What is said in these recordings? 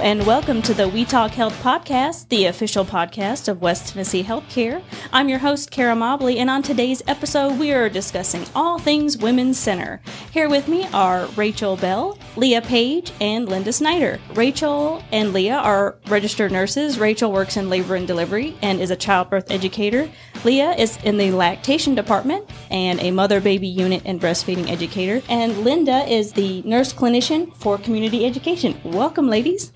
Hello and welcome to the We Talk Health podcast, the official podcast of West Tennessee Healthcare. I'm your host, Kara Mobley, and on today's episode, we are discussing all things Women's Center. Here with me are Rachel Bell, Leah Page, and Lynda Snider. Rachel and Leah are registered nurses. Rachel works in labor and delivery and is a childbirth educator. Leah is in the lactation department and a mother-baby unit and breastfeeding educator. And Lynda is the nurse clinician for community education. Welcome, ladies.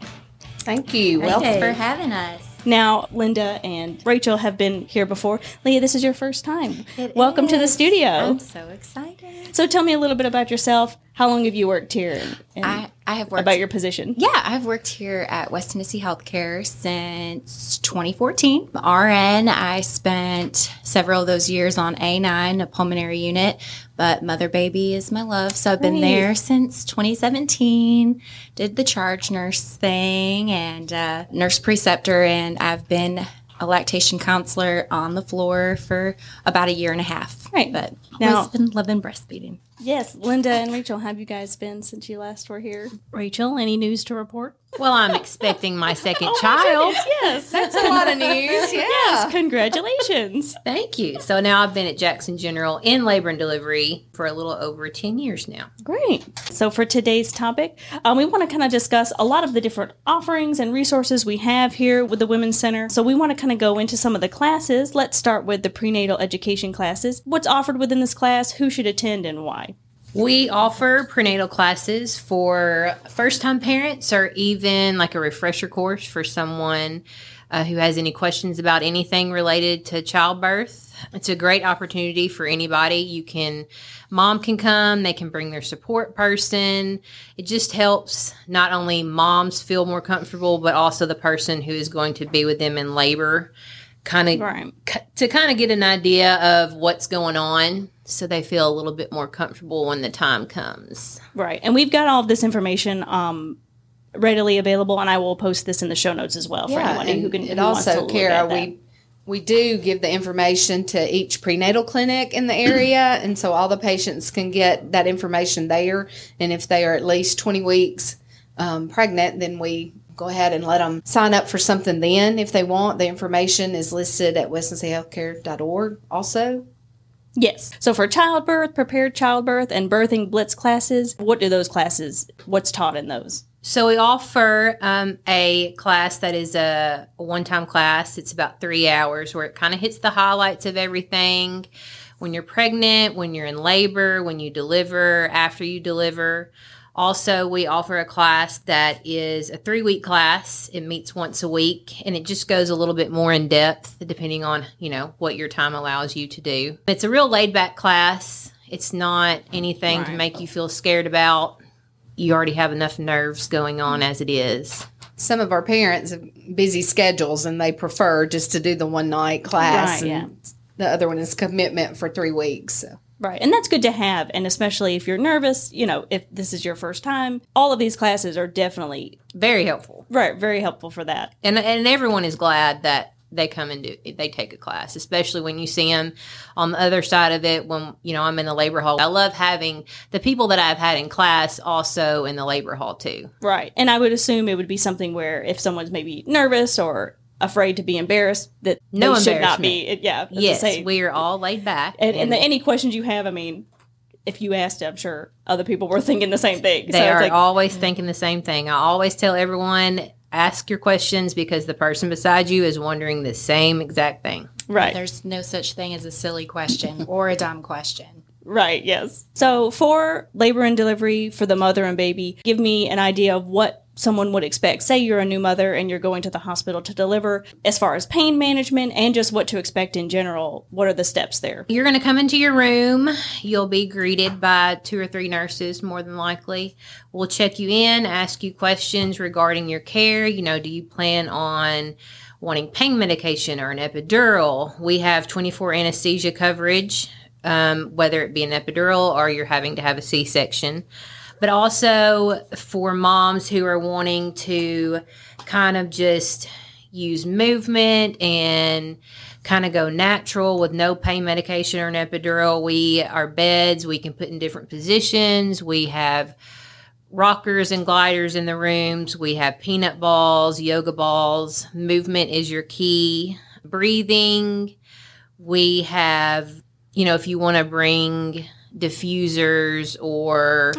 Thank you. Thanks for having us. Now, Lynda and Rachel have been here before. Leah, this is your first time. Welcome to the studio. I'm so excited. So tell me a little bit about yourself. How long have you worked here? And I have worked. About your position. Yeah, I've worked here at West Tennessee Healthcare since 2014. RN, I spent several of those years on A9, a pulmonary unit, but mother baby is my love. So I've been there since 2017, did the charge nurse thing and nurse preceptor, and I've been a lactation counselor on the floor for about 1.5 years. Right. But I've been loving breastfeeding. Yes. Lynda and Rachel, how have you guys been since you last were here? Rachel, any news to report? Well, I'm expecting my second child. My goodness, yes. That's a lot of news. Yeah. Yes. Congratulations. Thank you. So now I've been at Jackson General in labor and delivery for a little over 10 years now. Great. So for today's topic, we want to kind of discuss a lot of the different offerings and resources we have here with the Women's Center. So we want to kind of go into some of the classes. Let's start with the prenatal education classes. What's offered within this class? Who should attend and why? We offer prenatal classes for first-time parents or even like a refresher course for someone who has any questions about anything related to childbirth. It's a great opportunity for anybody. Mom can come, they can bring their support person. It just helps not only moms feel more comfortable, but also the person who is going to be with them in labor to kind of get an idea of what's going on, so they feel a little bit more comfortable when the time comes. Right. And we've got all of this information readily available, and I will post this in the show notes as well for anyone who can. And also, Kara, we do give the information to each prenatal clinic in the area, and so all the patients can get that information there. And if they are at least 20 weeks pregnant, then we go ahead and let them sign up for something then if they want. The information is listed at westtennesshealthcare.org also. Yes. So for childbirth, prepared childbirth, and birthing blitz classes, what's taught in those? So we offer a class that is a one-time class. It's about 3 hours where it kind of hits the highlights of everything. When you're pregnant, when you're in labor, when you deliver, after you deliver. Also, we offer a class that is a 3-week class. It meets once a week, and it just goes a little bit more in depth depending on, what your time allows you to do. It's a real laid-back class. It's not anything to make you feel scared about. You already have enough nerves going on as it is. Some of our parents have busy schedules, and they prefer just to do the one-night class. Right, and the other one is commitment for 3 weeks, so. Right. And that's good to have. And especially if you're nervous, if this is your first time, all of these classes are definitely very helpful. Right. Very helpful for that. And everyone is glad that they come and they take a class, especially when you see them on the other side of it. When, I'm in the labor hall, I love having the people that I've had in class also in the labor hall too. Right. And I would assume it would be something where if someone's maybe nervous or afraid to be embarrassed, that no, they should not be. Yeah. Yes, we are all laid back. And any questions you have, if you asked, I'm sure other people were thinking the same thing. They are always thinking the same thing. I always tell everyone, ask your questions because the person beside you is wondering the same exact thing. Right. There's no such thing as a silly question or a dumb question. Right, yes. So for labor and delivery, for the mother and baby, give me an idea of what someone would expect. Say you're a new mother and you're going to the hospital to deliver. As far as pain management and just what to expect in general, what are the steps there? You're going to come into your room. You'll be greeted by 2 or 3 nurses, more than likely. We'll check you in, ask you questions regarding your care. Do you plan on wanting pain medication or an epidural? We have 24 anesthesia coverage, whether it be an epidural or you're having to have a C-section. But also for moms who are wanting to kind of just use movement and kind of go natural with no pain medication or an epidural, our beds, we can put in different positions. We have rockers and gliders in the rooms. We have peanut balls, yoga balls. Movement is your key. Breathing. We have, you know, if you want to bring diffusers or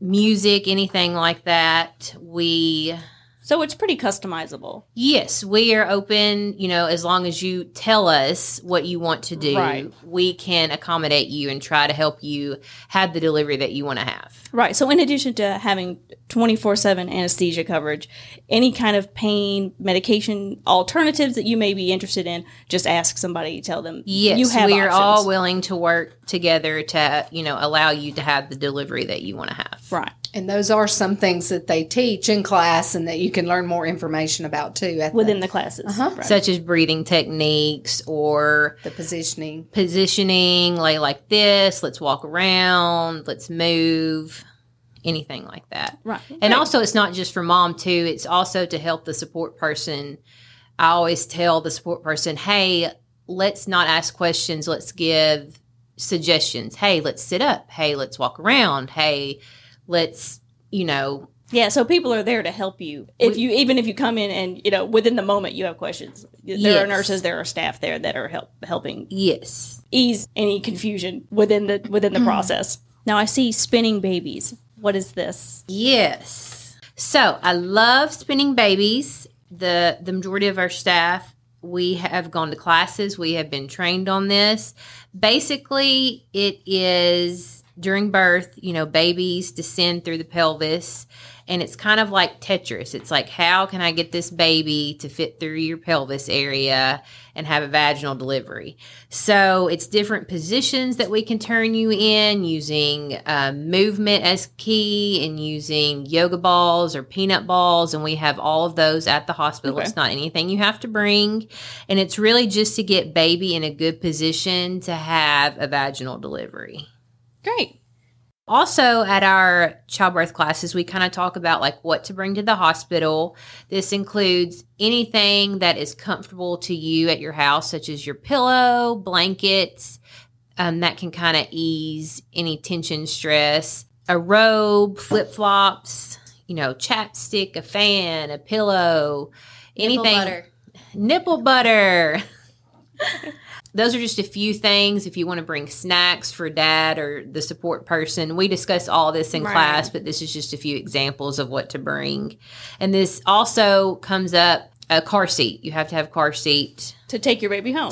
music, anything like that. So it's pretty customizable. Yes, we are open, you know, as long as you tell us what you want to do, right, we can accommodate you and try to help you have the delivery that you want to have. Right. So in addition to having 24/7 anesthesia coverage, any kind of pain medication alternatives that you may be interested in, just ask somebody, tell them you have options. Yes, we are all willing to work together to, you know, allow you to have the delivery that you want to have. Right. And those are some things that they teach in class and that you can learn more information about, too. Within the classes. Uh-huh. Right. Such as breathing techniques or the positioning. Positioning, lay like this, let's walk around, let's move, anything like that. Right. And also, it's not just for mom, too. It's also to help the support person. I always tell the support person, hey, let's not ask questions. Let's give suggestions. Hey, let's sit up. Hey, let's walk around. Hey, let's, you know. Yeah, so people are there to help you. Even if you come in and, you know, within the moment you have questions. There are nurses, there are staff there that are helping. Yes. Ease any confusion within the process. Now I see Spinning Babies. What is this? Yes. So I love Spinning Babies. The majority of our staff, we have gone to classes. We have been trained on this. Basically, it is during birth, you know, babies descend through the pelvis, and it's kind of like Tetris. It's like, how can I get this baby to fit through your pelvis area and have a vaginal delivery? So it's different positions that we can turn you in, using movement as key and using yoga balls or peanut balls. And we have all of those at the hospital. Okay. It's not anything you have to bring. And it's really just to get baby in a good position to have a vaginal delivery. Great. Also, at our childbirth classes, we kind of talk about like what to bring to the hospital. This includes anything that is comfortable to you at your house, such as your pillow, blankets, that can kind of ease any tension, stress, a robe, flip-flops, you know, chapstick, a fan, a pillow, anything. Nipple butter. Those are just a few things. If you want to bring snacks for dad or the support person, we discuss all this in class, but this is just a few examples of what to bring. And this also comes up a car seat. You have to have a car seat. To take your baby home.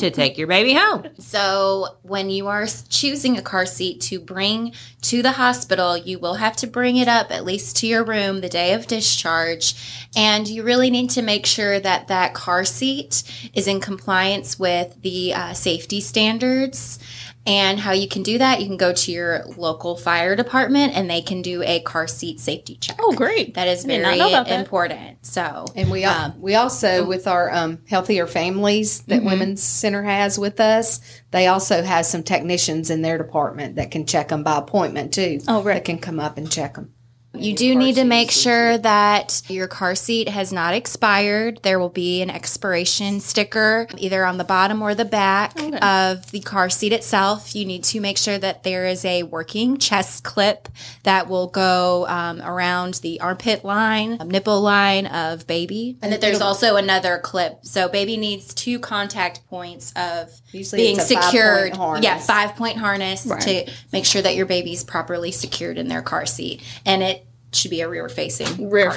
So when you are choosing a car seat to bring to the hospital, you will have to bring it up at least to your room the day of discharge. And you really need to make sure that that car seat is in compliance with the safety standards. And how you can do that, you can go to your local fire department and they can do a car seat safety check. Oh, great. That is very important. So, and we also, with our Healthier Families that Women's Center has with us, they also have some technicians in their department that can check them by appointment too. Oh, right. That can come up and check them. You do need to make sure that your car seat has not expired. There will be an expiration sticker either on the bottom or the back of the car seat itself. You need to make sure that there is a working chest clip that will go around the armpit line, nipple line of baby. And that there's also another clip. So baby needs two contact points of usually being secured. 5-point five-point harness to make sure that your baby's properly secured in their car seat. And it should be a rear-facing, right.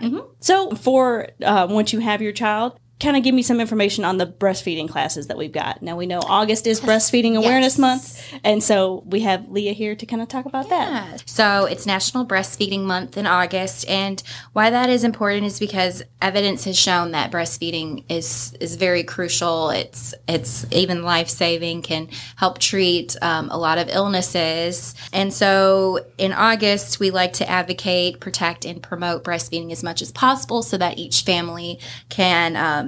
Mm-hmm. So for once you have your child, kind of give me some information on the breastfeeding classes that we've got. Now, we know August is Breastfeeding Awareness Month, and so we have Leah here to kind of talk about that. So it's National Breastfeeding Month in August, and why that is important is because evidence has shown that breastfeeding is very crucial. It's even life-saving, can help treat a lot of illnesses. And so in August, we like to advocate, protect, and promote breastfeeding as much as possible so that each family can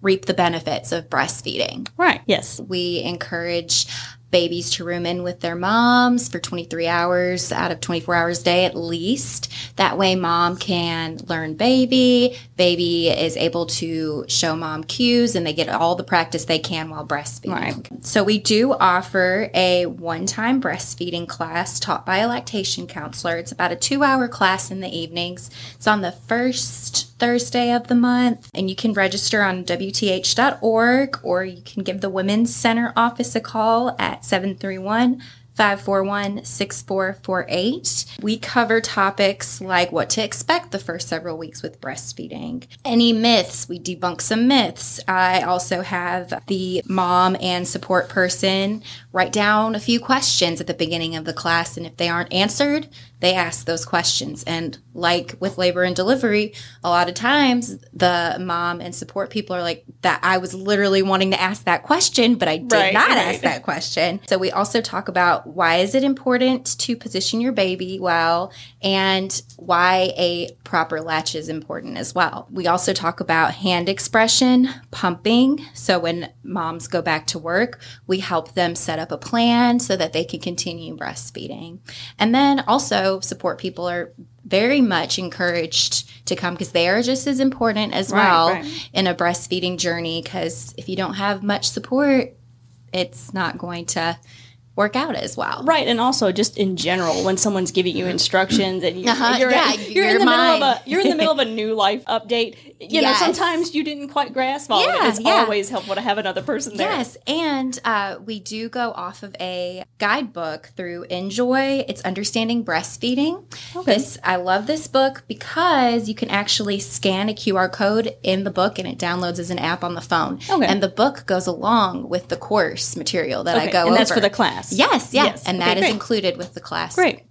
reap the benefits of breastfeeding. Right. Yes. We encourage babies to room in with their moms for 23 hours out of 24 hours a day at least. That way mom can learn baby. Baby is able to show mom cues, and they get all the practice they can while breastfeeding. Right. So we do offer a one-time breastfeeding class taught by a lactation counselor. It's about a 2-hour class in the evenings. It's on the first Thursday of the month, and you can register on WTH.org, or you can give the Women's Center office a call at 731-541-6448. We cover topics like what to expect the first several weeks with breastfeeding, any myths. We debunk some myths. I also have the mom and support person write down a few questions at the beginning of the class, and if they aren't answered, they ask those questions. And like with labor and delivery, a lot of times the mom and support people are like, that I was literally wanting to ask that question, but I did not ask that question. So we also talk about why is it important to position your baby well, and why a proper latch is important as well. We also talk about hand expression, pumping. So when moms go back to work, we help them set up a plan so that they can continue breastfeeding. And then also, support people are very much encouraged to come because they are just as important as in a breastfeeding journey, because if you don't have much support, it's not going to work out as well. Right, and also just in general, when someone's giving you instructions and you're in the middle of a new life update, you know, sometimes you didn't quite grasp all of it. It's always helpful to have another person there. Yes, and we do go off of a guidebook through Enjoy. It's Understanding Breastfeeding. Okay. I love this book because you can actually scan a QR code in the book and it downloads as an app on the phone. Okay. And the book goes along with the course material that I go over. And that's for the class. Yes. And that is included with the class price.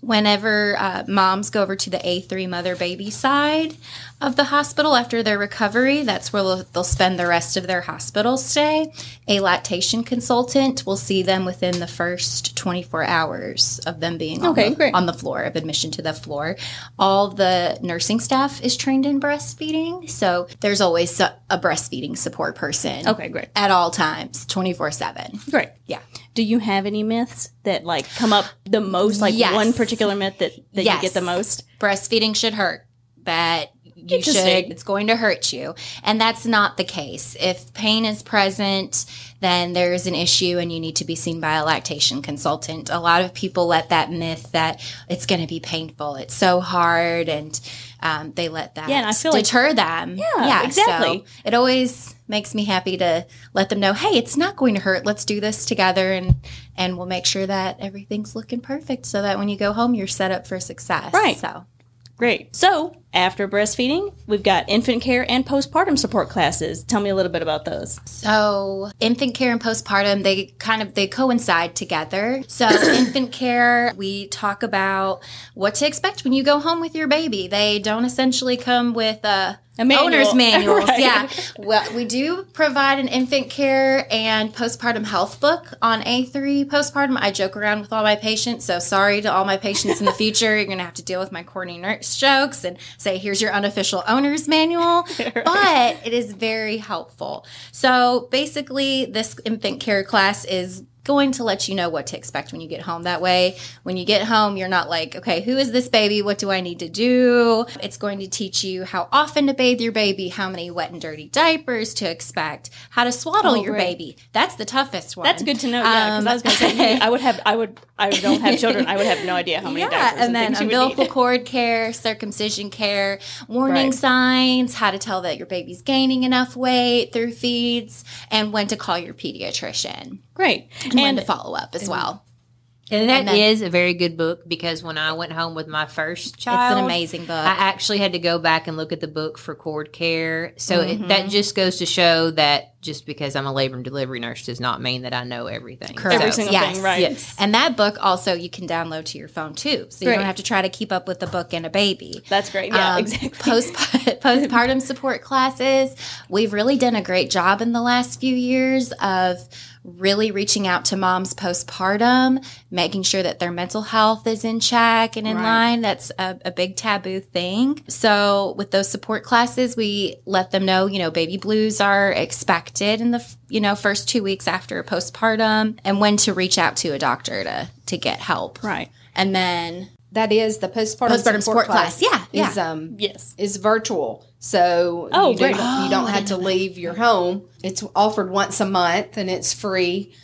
Whenever moms go over to the A3 mother-baby side of the hospital after their recovery, that's where they'll spend the rest of their hospital stay. A lactation consultant will see them within the first 24 hours of them being on the floor, of admission to the floor. All the nursing staff is trained in breastfeeding, so there's always a breastfeeding support person at all times, 24/7. Great. Yeah. Do you have any myths that come up the most, one particular myth that you get the most? Breastfeeding should hurt, that you should, it's going to hurt you. And that's not the case. If pain is present, then there is an issue and you need to be seen by a lactation consultant. A lot of people let that myth that it's going to be painful, it's so hard, and they let that deter them. Yeah, exactly. So it always makes me happy to let them know, hey, it's not going to hurt. Let's do this together, and we'll make sure that everything's looking perfect so that when you go home, you're set up for success. Right. So great. So after breastfeeding, we've got infant care and postpartum support classes. Tell me a little bit about those. So infant care and postpartum, they coincide together. So infant care, we talk about what to expect when you go home with your baby. They don't essentially come with a manual. Owner's manuals, yeah. Well, we do provide an infant care and postpartum health book on A3 postpartum. I joke around with all my patients, so sorry to all my patients in the future. You're going to have to deal with my corny nurse jokes and say, here's your unofficial owner's manual. But it is very helpful. So basically, this infant care class is going to let you know what to expect when you get home. That way, when you get home, you're not like, okay, who is this baby? What do I need to do? It's going to teach you how often to bathe your baby, how many wet and dirty diapers to expect, how to swaddle your baby. That's the toughest one. That's good to know. Yeah, because I was going to say, I don't have children. I would have no idea how many diapers. And then umbilical cord care, circumcision care, warning signs, how to tell that your baby's gaining enough weight through feeds, and when to call your pediatrician. Great. And to follow up as well. And that is a very good book, because when I went home with my first child, it's an amazing book. I actually had to go back and look at the book for cord care. So that just goes to show that just because I'm a labor and delivery nurse does not mean that I know everything. Correct. Every single thing, right. Yes. And that book also you can download to your phone too. So you don't have to try to keep up with the book and a baby. That's great. Yeah, exactly. Postpartum support classes. We've really done a great job in the last few years of really reaching out to moms postpartum, making sure that their mental health is in check and in line. That's a big taboo thing. So with those support classes, we let them know, you know, baby blues are expected in the, you know, first 2 weeks after postpartum and when to reach out to a doctor to get help. Right. And then that is the postpartum support class. Yeah. Is virtual. So you don't have to leave your home. It's offered once a month and it's free.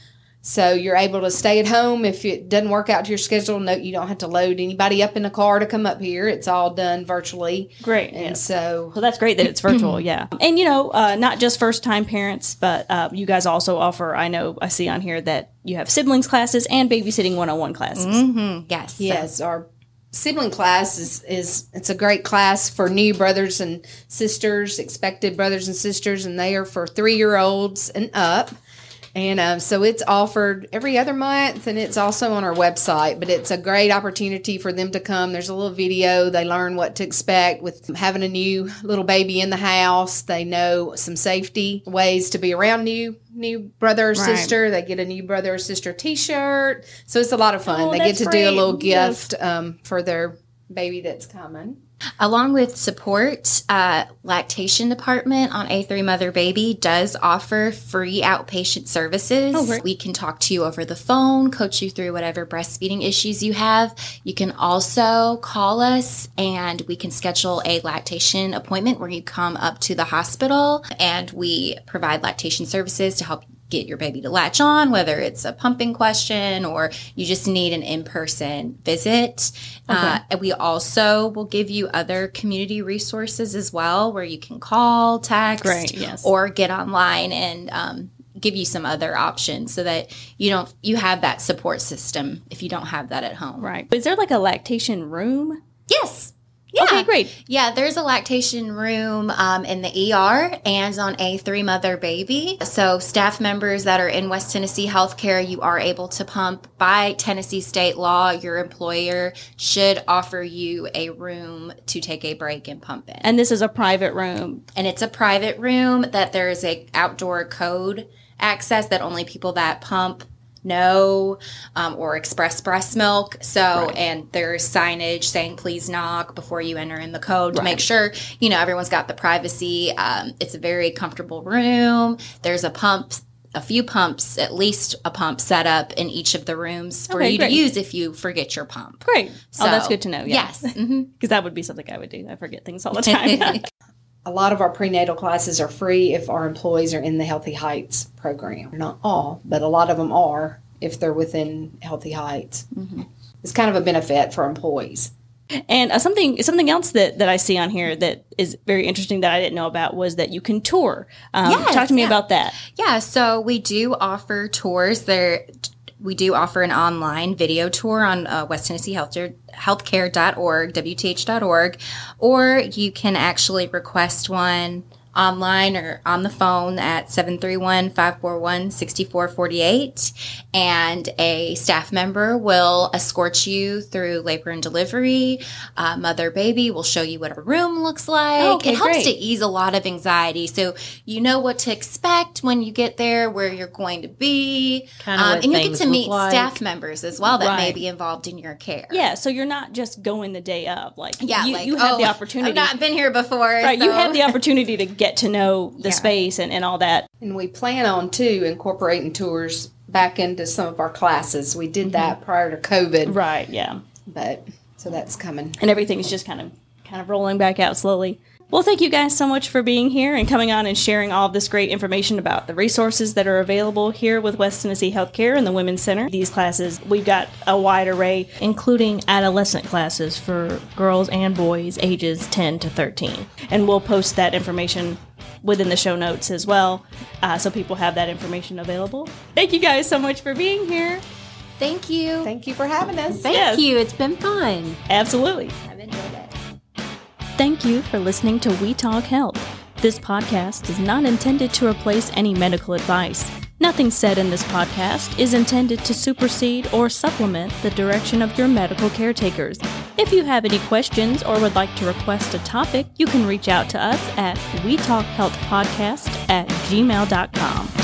So you're able to stay at home. If it doesn't work out to your schedule, no, you don't have to load anybody up in a car to come up here. It's all done virtually. Great. And so that's great that it's virtual. Yeah. And, you know, not just first-time parents, but you guys also offer, I know I see on here that you have siblings classes and babysitting 101 classes. Mm-hmm. Yes. Yes. Our sibling class is it's a great class for new brothers and sisters, expected brothers and sisters, and they are for 3-year-olds and up. And so it's offered every other month, and it's also on our website, but it's a great opportunity for them to come. There's a little video. They learn what to expect with having a new little baby in the house. They know some safety ways to be around new brother or sister. They get a new brother or sister T-shirt. So it's a lot of fun. They get to do a little gift for their baby that's coming. Along with support, lactation department on A3 Mother Baby does offer free outpatient services. We can talk to you over the phone, coach you through whatever breastfeeding issues you have. You can also call us and we can schedule a lactation appointment where you come up to the hospital and we provide lactation services to help get your baby to latch on, whether it's a pumping question or you just need an in-person visit. And we also will give you other community resources as well where you can call, text, or get online and give you some other options so that you have that support system if you don't have that at home. Right. Is there like a lactation room? Yes. Yeah. Okay, great. Yeah, there's a lactation room in the ER and on A3 Mother Baby. So staff members that are in West Tennessee Healthcare, you are able to pump. By Tennessee state law, your employer should offer you a room to take a break and pump in. And this is a private room. And it's a private room that there is a outdoor code access that only people that pump or express breast milk. So, and there's signage saying, please knock before you enter in the code to make sure, everyone's got the privacy. It's a very comfortable room. There's at least a pump set up in each of the rooms for you to use if you forget your pump. Great. So, that's good to know. Yeah. Yes. Because that would be something I would do. I forget things all the time. A lot of our prenatal classes are free if our employees are in the Healthy Heights program. Not all, but a lot of them are if they're within Healthy Heights. Mm-hmm. It's kind of a benefit for employees. And something else that I see on here that is very interesting that I didn't know about was that you can tour. Talk to me about that. Yeah, so we do offer tours. We do offer an online video tour on West Tennessee Healthcare.org, WTH.org, or you can actually request one online or on the phone at 731-541-6448, and a staff member will escort you through labor and delivery. Mother Baby will show you what a room looks like. It helps to ease a lot of anxiety, so you know what to expect when you get there, where you're going to be, and you get to meet staff members as well that may be involved in your care. Yeah, so you're not just going the day of. You have the opportunity. I've not been here before. Right, so. You have the opportunity to get to know the space and all that. And we plan on, too, incorporating tours back into some of our classes. We did that prior to COVID. Right, yeah. But, so that's coming. And everything's just kind of rolling back out slowly. Well, thank you guys so much for being here and coming on and sharing all of this great information about the resources that are available here with West Tennessee Healthcare and the Women's Center. These classes, we've got a wide array, including adolescent classes for girls and boys ages 10 to 13. And we'll post that information within the show notes as well, so people have that information available. Thank you guys so much for being here. Thank you. Thank you for having us. Thank you. It's been fun. Absolutely. I've enjoyed it. Thank you for listening to We Talk Health. This podcast is not intended to replace any medical advice. Nothing said in this podcast is intended to supersede or supplement the direction of your medical caretakers. If you have any questions or would like to request a topic, you can reach out to us at wetalkhealthpodcast@gmail.com.